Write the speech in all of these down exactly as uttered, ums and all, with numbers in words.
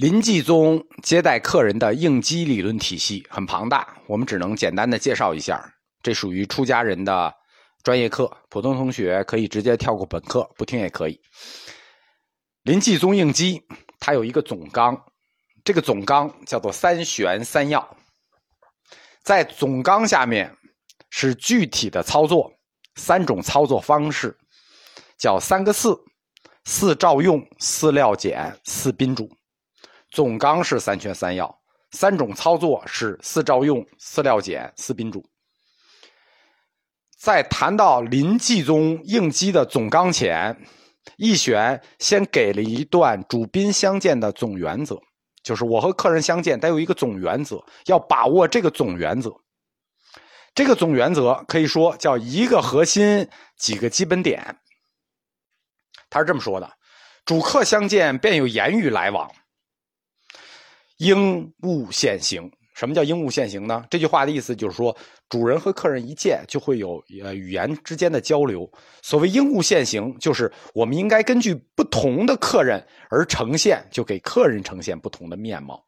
临济宗接待客人的应激理论体系很庞大，我们只能简单的介绍一下。这属于出家人的专业课，普通同学可以直接跳过本课，不听也可以。临济宗应激它有一个总纲，这个总纲叫做三玄三要，在总纲下面是具体的操作，三种操作方式叫三个四，四照用，四料简，四宾主。总纲是三玄三要，三种操作是四照用，四料简，四宾主。在谈到临济宗应激的总纲前，义玄先给了一段主宾相见的总原则，就是我和客人相见得有一个总原则，要把握这个总原则。这个总原则可以说叫一个核心几个基本点。他是这么说的：主客相见便有言语来往，应勿现行。什么叫应勿现行呢？这句话的意思就是说，主人和客人一见就会有呃语言之间的交流。所谓应勿现行，就是我们应该根据不同的客人而呈现，就给客人呈现不同的面貌。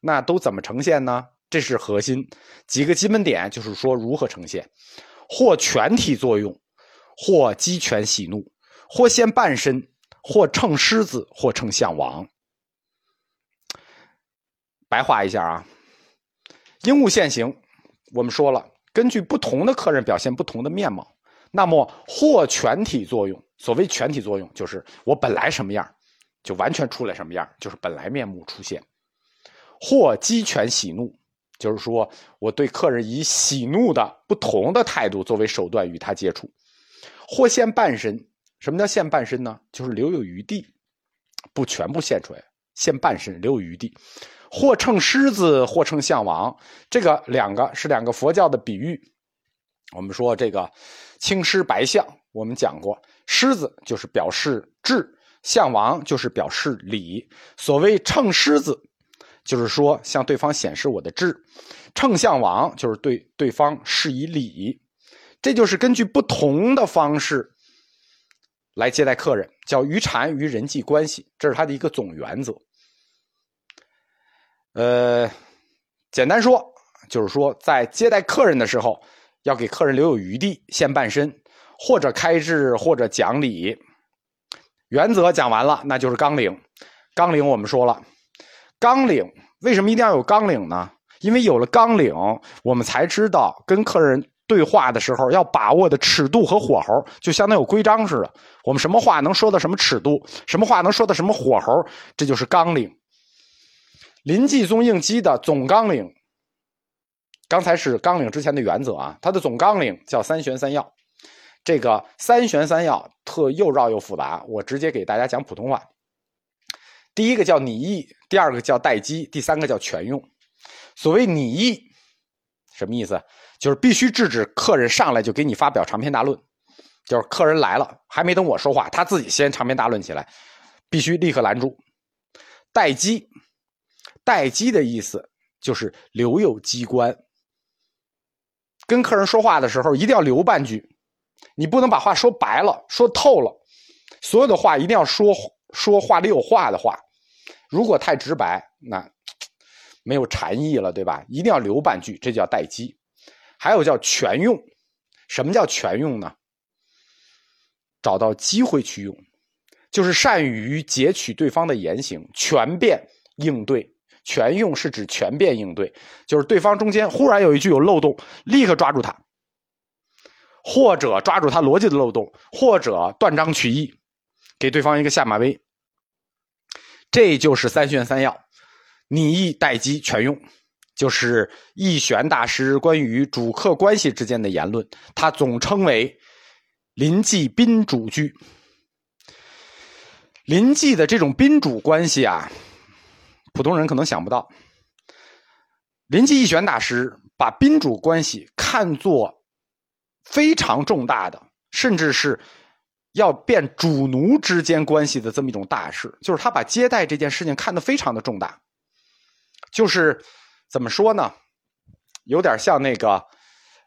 那都怎么呈现呢？这是核心几个基本点，就是说如何呈现，或全体作用，或鸡犬喜怒，或现半身，或乘狮子，或乘象王。白话一下啊，应物现行我们说了，根据不同的客人表现不同的面貌。那么或全体作用，所谓全体作用就是我本来什么样就完全出来什么样，就是本来面目出现。或鸡犬喜怒，就是说我对客人以喜怒的不同的态度作为手段与他接触。或现半身，什么叫现半身呢？就是留有余地，不全部现出来，现半身留有余地。或乘狮子，或乘象王，这个两个是两个佛教的比喻。我们说这个青狮白象，我们讲过，狮子就是表示智，象王就是表示理。所谓乘狮子，就是说向对方显示我的智；乘象王就是对对方示以礼。这就是根据不同的方式来接待客人，叫于禅于人际关系，这是他的一个总原则。呃，简单说，就是说在接待客人的时候，要给客人留有余地，现半身，或者开智，或者讲理。原则讲完了，那就是纲领。纲领我们说了，纲领为什么一定要有纲领呢？因为有了纲领，我们才知道跟客人对话的时候要把握的尺度和火候，就相当有规章似的。我们什么话能说到什么尺度，什么话能说到什么火候，这就是纲领。临济宗应激的总纲领，刚才是纲领之前的原则啊，它的总纲领叫三玄三要。这个三玄三要特又绕又复杂，我直接给大家讲普通话。第一个叫拟议，第二个叫待机，第三个叫全用。所谓拟议什么意思？就是必须制止客人上来就给你发表长篇大论，就是客人来了还没等我说话，他自己先长篇大论起来，必须立刻拦住。待机，待机的意思就是留有机关，跟客人说话的时候一定要留半句，你不能把话说白了说透了，所有的话一定要说说话里有话的话，如果太直白那没有禅意了，对吧？一定要留半句，这叫待机。还有叫全用，什么叫全用呢？找到机会去用，就是善于截取对方的言行，全变应对。全用是指全变应对，就是对方中间忽然有一句有漏洞，立刻抓住他，或者抓住他逻辑的漏洞，或者断章取义，给对方一个下马威。这就是三玄三要，拟议待机全用，就是义玄大师关于主客关系之间的言论，他总称为临济宾主句。临济的这种宾主关系啊，普通人可能想不到，临济义玄大师把宾主关系看作非常重大的，甚至是要变主奴之间关系的这么一种大事，就是他把接待这件事情看得非常的重大。就是怎么说呢，有点像那个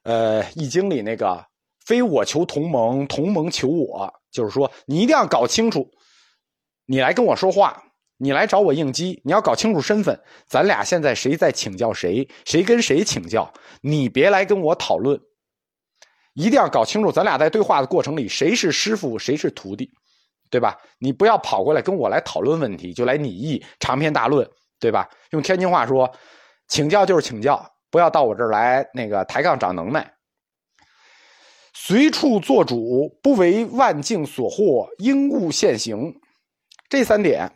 呃，《易经》里那个非我求同盟，同盟求我，就是说你一定要搞清楚，你来跟我说话，你来找我应激，你要搞清楚身份，咱俩现在谁在请教谁，谁跟谁请教，你别来跟我讨论，一定要搞清楚咱俩在对话的过程里谁是师父谁是徒弟，对吧？你不要跑过来跟我来讨论问题，就来你意长篇大论，对吧？用天津话说，请教就是请教，不要到我这儿来那个抬杠长能耐。随处做主，不为万境所惑，应悟现行。这三点，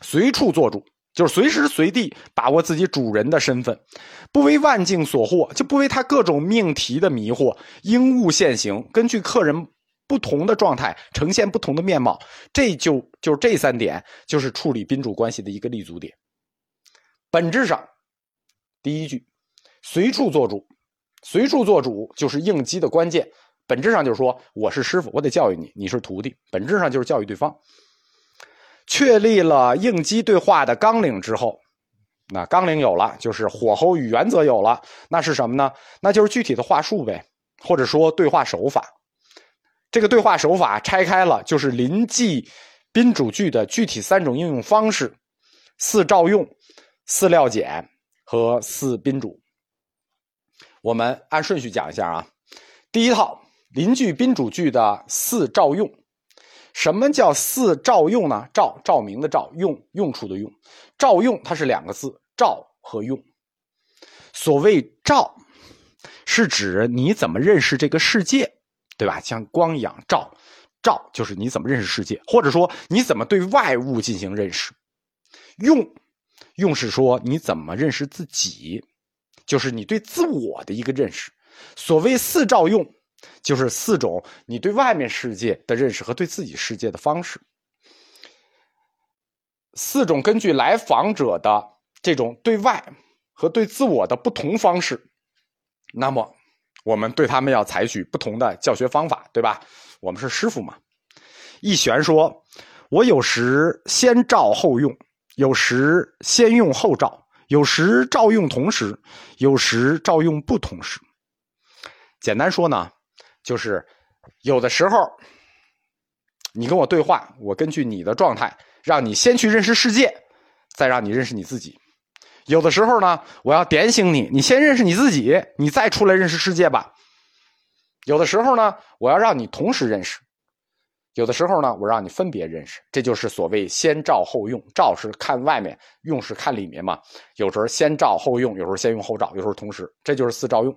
随处做主就是随时随地把握自己主人的身份，不为万境所惑，就不为他各种命题的迷惑，应物现行，根据客人不同的状态呈现不同的面貌。这就就是这三点就是处理宾主关系的一个立足点。本质上第一句随处做主，随处做主就是应激的关键，本质上就是说我是师傅，我得教育你，你是徒弟，本质上就是教育对方。确立了应激对话的纲领之后，那纲领有了，就是火候与原则有了，那是什么呢？那就是具体的话术呗，或者说对话手法。这个对话手法拆开了，就是临济宾主句的具体三种应用方式：四照用、四料简和四宾主。我们按顺序讲一下啊。第一套临济宾主句的四照用。什么叫四照用呢？照，照明的照，用，用处的用。照用它是两个字，照和用。所谓照是指你怎么认识这个世界，对吧？像光一样，照照就是你怎么认识世界，或者说你怎么对外物进行认识。用用是说你怎么认识自己，就是你对自我的一个认识。所谓四照用就是四种你对外面世界的认识和对自己世界的方式，四种根据来访者的这种对外和对自我的不同方式，那么我们对他们要采取不同的教学方法，对吧？我们是师父嘛。一玄说，我有时先照后用，有时先用后照，有时照用同时，有时照用不同时。简单说呢，就是有的时候你跟我对话，我根据你的状态让你先去认识世界，再让你认识你自己。有的时候呢，我要点醒你，你先认识你自己，你再出来认识世界吧。有的时候呢，我要让你同时认识，有的时候呢，我让你分别认识。这就是所谓先照后用，照是看外面，用是看里面嘛。有时候先照后用，有时候先用后照，有时候同时，这就是四照用。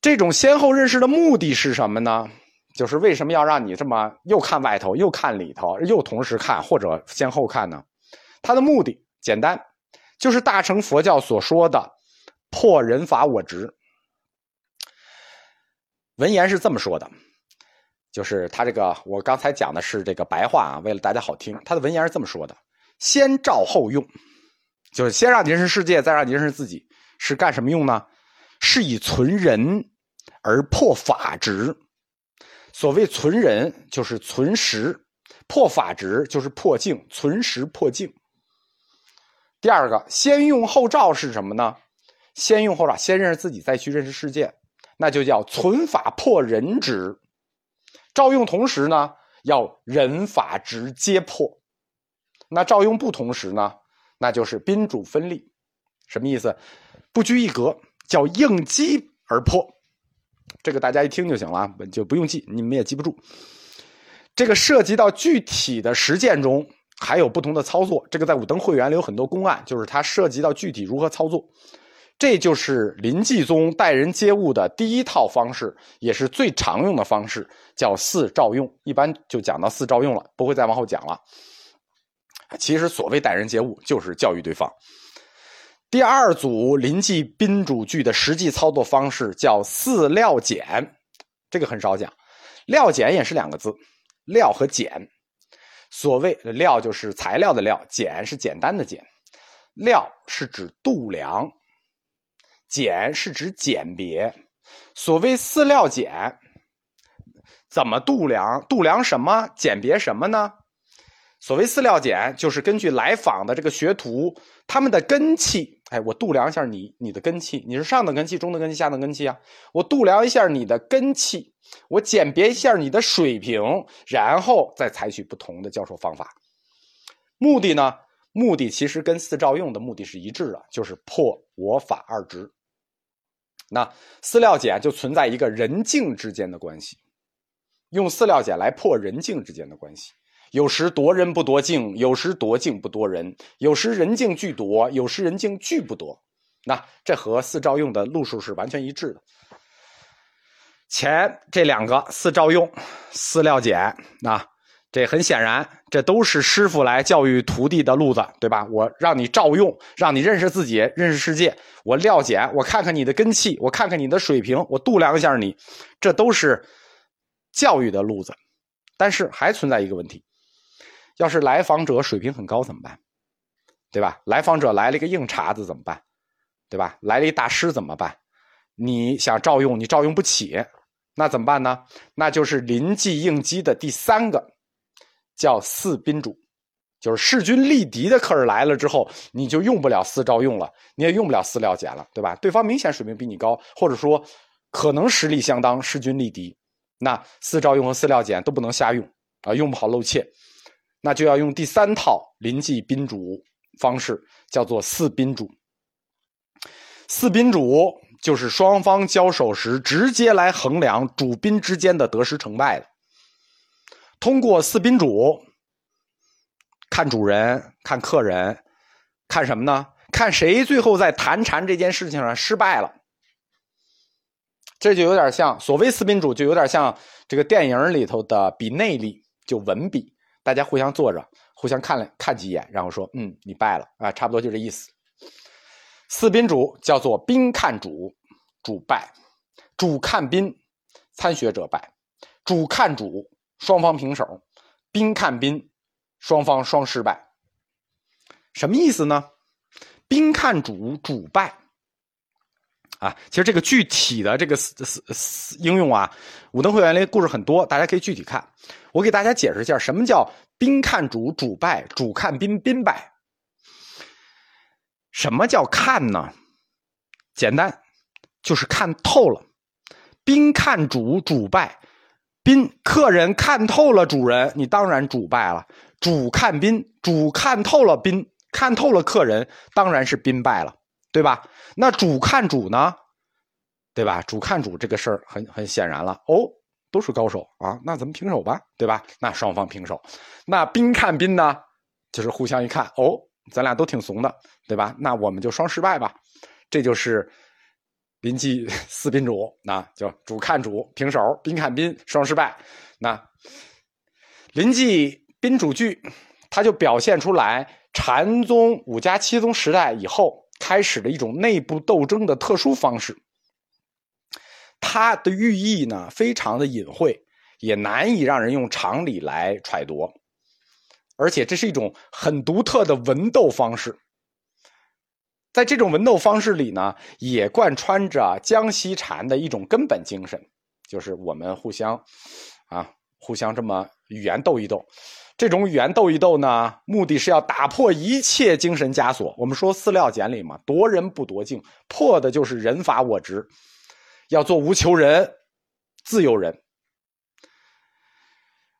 这种先后认识的目的是什么呢？就是为什么要让你这么又看外头又看里头又同时看或者先后看呢？它的目的简单，就是大乘佛教所说的破人法我执。文言是这么说的，就是他这个我刚才讲的是这个白话啊，为了大家好听，他的文言是这么说的：先照后用，就是先让你认识世界，再让你认识自己，是干什么用呢？是以存人而破法执。所谓存人就是存实，破法执就是破境，存实破境。第二个先用后照是什么呢？先用后照，先认识自己再去认识世界，那就叫存法破人执。照用同时呢，要人法执皆破。那照用不同时呢，那就是宾主分立。什么意思？不拘一格，叫应激而破。这个大家一听就行了，就不用记，你们也记不住。这个涉及到具体的实践中还有不同的操作，这个在五灯会员里有很多公案，就是它涉及到具体如何操作。这就是临济宗待人接物的第一套方式，也是最常用的方式，叫四照用。一般就讲到四照用了，不会再往后讲了。其实所谓待人接物就是教育对方。第二组临济宾主句的实际操作方式叫四料简，这个很少讲。料简也是两个字，料和简。所谓料就是材料的料，简是简单的简。料是指度量，简是指简别。所谓四料简，怎么度量？度量什么？简别什么呢？所谓四料简就是根据来访的这个学徒他们的根器，哎，我度量一下你你的根器，你是上等根器、中等根器、下等根器啊，我度量一下你的根器，我鉴别一下你的水平，然后再采取不同的教授方法。目的呢，目的其实跟四照用的目的是一致的，就是破我法二执。那四料解就存在一个人境之间的关系，用四料解来破人境之间的关系。有时夺人不夺境，有时夺境不夺人，有时人境俱夺，有时人境俱不夺。那这和四照用的路数是完全一致的。前这两个四照用、四料解啊，这很显然这都是师父来教育徒弟的路子，对吧？我让你照用，让你认识自己，认识世界；我料解，我看看你的根器，我看看你的水平，我度量一下你，这都是教育的路子。但是还存在一个问题，要是来访者水平很高怎么办？对吧？来访者来了一个硬茬子怎么办？对吧？来了一大师怎么办？你想照用，你照用不起，那怎么办呢？那就是临机应机的第三个叫四宾主，就是势均力敌的客人来了之后，你就用不了四照用了，你也用不了四料解了，对吧？对方明显水平比你高，或者说可能实力相当，势均力敌，那四照用和四料解都不能瞎用啊、呃，用不好露怯，那就要用第三套临机宾主方式，叫做四宾主。四宾主就是双方交手时直接来衡量主宾之间的得失成败的。通过四宾主看主人、看客人，看什么呢？看谁最后在谈禅这件事情上失败了。这就有点像，所谓四宾主就有点像这个电影里头的比内力，就文比，大家互相坐着互相看了看几眼，然后说嗯你败了啊，差不多就这意思。四宾主叫做宾看主，主败；主看宾，参学者败；主看主，双方平手；宾看宾，双方双失败。什么意思呢？宾看主，主败啊！其实这个具体的这个应用啊，五灯会员里故事很多，大家可以具体看。我给大家解释一下，什么叫宾看主，主败；主看宾，宾败。什么叫看呢？简单，就是看透了。宾看主，主败。宾客人看透了主人，你当然主败了；主看宾，主看透了宾，看透了客人，当然是宾败了，对吧？那主看主呢？对吧？主看主这个事儿很很显然了，哦，都是高手啊，那咱们平手吧，对吧？那双方平手。那宾看宾呢，就是互相一看，哦，咱俩都挺怂的，对吧？那我们就双失败吧。这就是临机四宾主，那就主看主平手，宾看宾双失败。那临机宾主剧，它就表现出来禅宗五家七宗时代以后开始的一种内部斗争的特殊方式。它的寓意呢非常的隐晦，也难以让人用常理来揣度。而且这是一种很独特的文斗方式，在这种文斗方式里呢，也贯穿着江西禅的一种根本精神，就是我们互相啊，互相这么语言斗一斗。这种语言斗一斗呢，目的是要打破一切精神枷锁。我们说四料解里嘛，夺人不夺境，破的就是人法我执，要做无求人、自由人。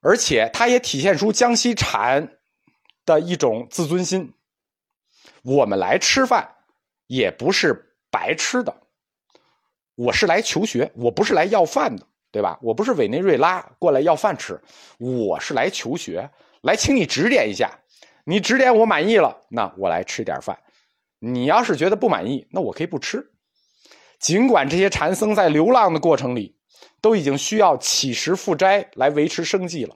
而且它也体现出江西禅的一种自尊心，我们来吃饭也不是白吃的，我是来求学，我不是来要饭的，对吧？我不是委内瑞拉过来要饭吃，我是来求学，来请你指点一下，你指点我满意了，那我来吃点饭，你要是觉得不满意，那我可以不吃。尽管这些禅僧在流浪的过程里都已经需要乞食负斋来维持生计了，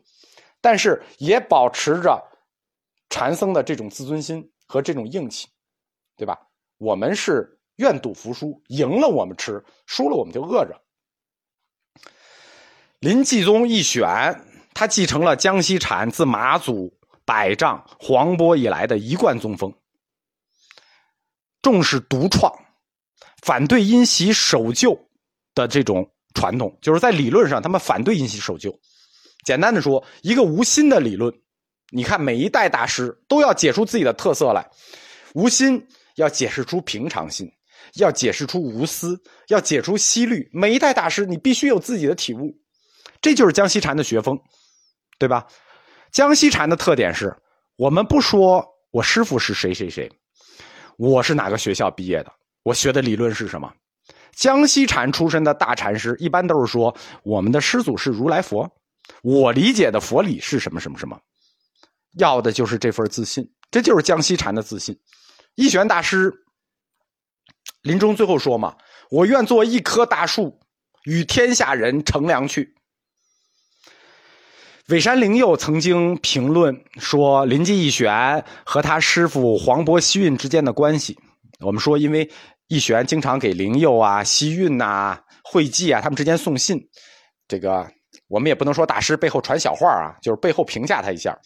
但是也保持着禅僧的这种自尊心和这种硬气，对吧？我们是愿赌服输，赢了我们吃，输了我们就饿着。临济宗一选，他继承了江西禅自马祖、百丈、黄波以来的一贯宗风，重视独创，反对因袭守旧的这种传统，就是在理论上他们反对因袭守旧。简单的说，一个无心的理论，你看每一代大师都要解出自己的特色来。无心要解释出平常心，要解释出无私，要解出息虑，每一代大师你必须有自己的体悟，这就是江西禅的学风，对吧？江西禅的特点是我们不说我师父是谁谁谁，我是哪个学校毕业的，我学的理论是什么。江西禅出身的大禅师一般都是说我们的师祖是如来佛，我理解的佛理是什么什么什么，要的就是这份自信，这就是江西禅的自信。一玄大师临终最后说嘛，我愿做一棵大树，与天下人乘凉去。尾山灵佑曾经评论说临济义玄和他师父黄伯希运之间的关系。我们说因为义玄经常给灵佑啊、希运啊、慧济啊他们之间送信，这个我们也不能说大师背后传小话啊，就是背后评价他一下，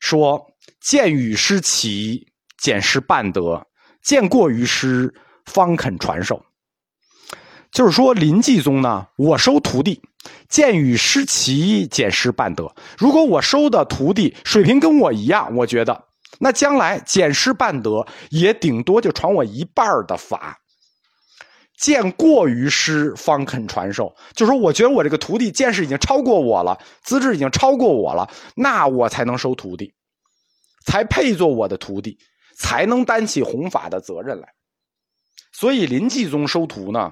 说见与师齐，见师半德，见过于师，方肯传授。就是说临济宗呢，我收徒弟，见与师齐，见师半德。如果我收的徒弟水平跟我一样，我觉得那将来见师半德也顶多就传我一半的法。见过于师，方肯传授。就说我觉得我这个徒弟见识已经超过我了，资质已经超过我了，那我才能收徒弟，才配做我的徒弟，才能担起弘法的责任来。所以临济宗收徒呢，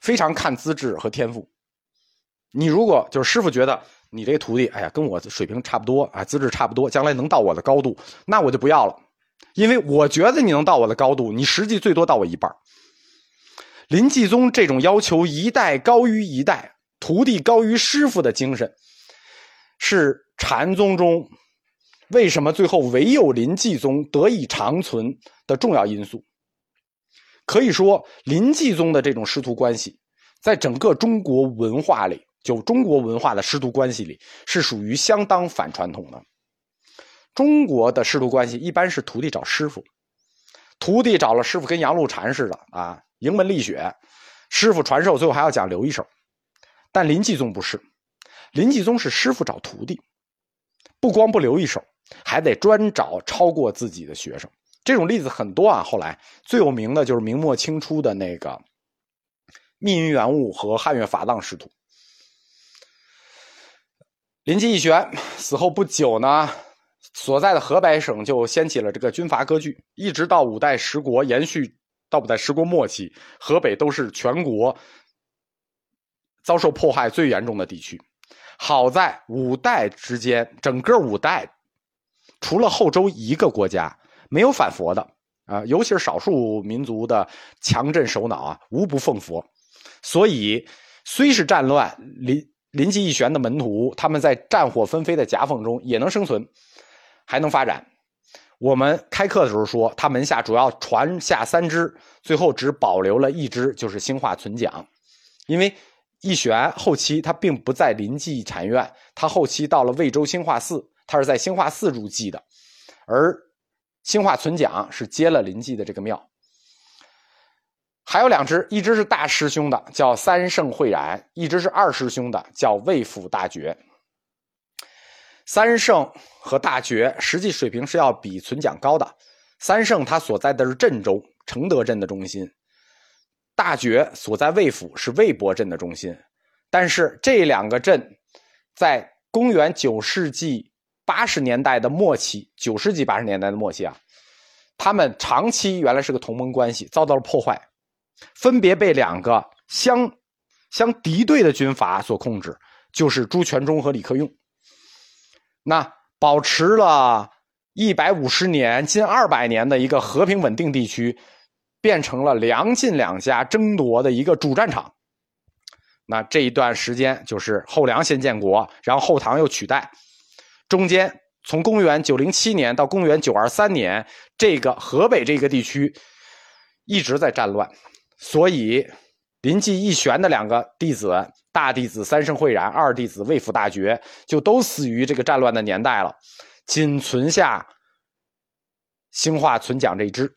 非常看资质和天赋。你如果就是师父觉得你这徒弟，哎呀，跟我水平差不多啊，资质差不多，将来能到我的高度，那我就不要了，因为我觉得你能到我的高度，你实际最多到我一半。临济宗这种要求一代高于一代，徒弟高于师父的精神，是禅宗中为什么最后唯有临济宗得以长存的重要因素。可以说临济宗的这种师徒关系在整个中国文化里，就中国文化的师徒关系里是属于相当反传统的。中国的师徒关系一般是徒弟找师傅，徒弟找了师傅跟杨露禅似的啊，迎门立雪，师傅传授，最后还要讲留一手。但临济宗不是，临济宗是师傅找徒弟，不光不留一手，还得专找超过自己的学生。这种例子很多啊，后来最有名的就是明末清初的那个密云元悟和汉月法藏师徒。临济义玄死后不久呢，所在的河北省就掀起了这个军阀割据，一直到五代十国延续到五代十国末期，河北都是全国遭受迫害最严重的地区。好在五代之间，整个五代除了后周一个国家没有反佛的啊、呃，尤其是少数民族的强镇首脑啊，无不奉佛。所以虽是战乱，临临济义玄的门徒他们在战火纷飞的夹缝中也能生存，还能发展。我们开课的时候说他门下主要传下三支，最后只保留了一支，就是兴化存讲。因为义玄后期他并不在临济禅院，他后期到了魏州兴化寺，他是在兴化寺入寂的，而兴化存讲是接了临济的这个庙。还有两支，一支是大师兄的叫三圣慧然，一支是二师兄的叫魏府大觉。三圣和大觉实际水平是要比存讲高的，三圣他所在的是镇州承德镇的中心，大觉所在魏府是魏博镇的中心。但是这两个镇在公元九世纪八十年代的末期，九世纪八十年代的末期啊，他们长期原来是个同盟关系，遭到了破坏，分别被两个相相敌对的军阀所控制，就是朱全忠和李克用。那保持了一百五十年、近二百年的一个和平稳定地区，变成了梁晋两家争夺的一个主战场。那这一段时间就是后梁先建国，然后后唐又取代。中间从公元九零七年到公元九二三年，这个河北这个地区一直在战乱。所以临济义玄的两个弟子，大弟子三圣慧然，二弟子魏府大觉，就都死于这个战乱的年代了，仅存下兴化存讲这一支。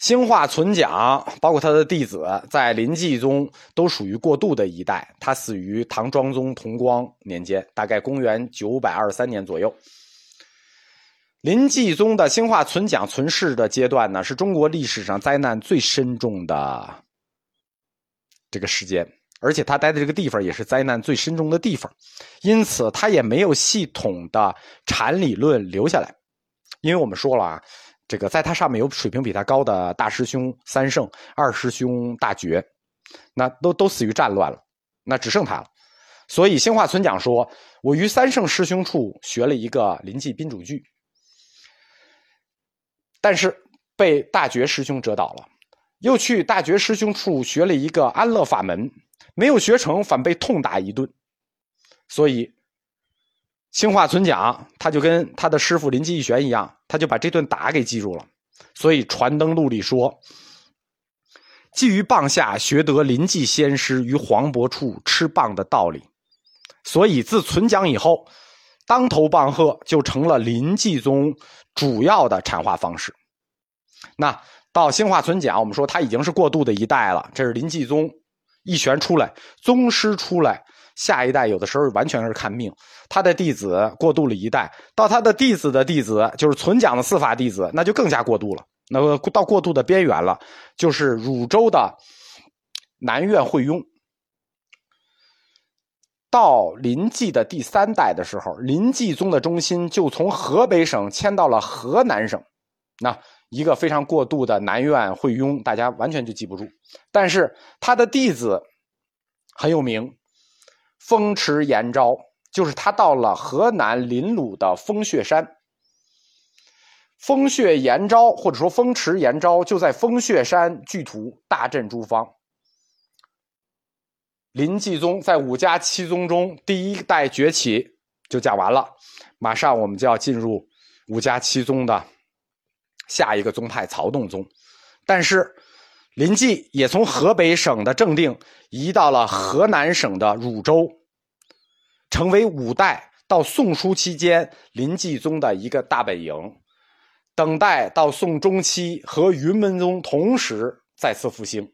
兴化存讲包括他的弟子在临济宗都属于过渡的一代，他死于唐庄宗同光年间，大概公元九百二十三年左右。临济宗的兴化存讲存世的阶段呢，是中国历史上灾难最深重的这个时间，而且他待的这个地方也是灾难最深重的地方，因此他也没有系统的禅理论留下来。因为我们说了啊，这个在他上面有水平比他高的大师兄三圣、二师兄大觉，那都都死于战乱了，那只剩他了。所以兴化存讲说，我于三圣师兄处学了一个临济宾主句，但是被大觉师兄折倒了，又去大觉师兄处学了一个安乐法门，没有学成，反被痛打一顿。所以兴化存讲他就跟他的师父临济义玄一样，他就把这顿打给记住了。所以传灯录里说，既于棒下学得临济先师于黄伯处吃棒的道理。所以自存讲以后，当头棒喝就成了临济宗主要的禅化方式。那到兴化存讲，我们说他已经是过渡的一代了，这是临济宗义玄出来，宗师出来，下一代有的时候完全是看命。他的弟子过渡了一代，到他的弟子的弟子，就是存讲的四法弟子，那就更加过渡了，那么到过渡的边缘了，就是汝州的南院慧雍。到临济的第三代的时候，临济宗的中心就从河北省迁到了河南省，那一个非常过度的南院慧雍，大家完全就记不住。但是他的弟子很有名，风池延昭，就是他到了河南临鲁的风穴山。风穴延昭或者说风池延昭就在风穴山聚图，大振诸方。临济宗在五家七宗中第一代崛起就讲完了，马上我们就要进入五家七宗的下一个宗派曹洞宗。但是临济也从河北省的正定移到了河南省的汝州，成为五代到宋初期间临济宗的一个大本营，等待到宋中期和云门宗同时再次复兴。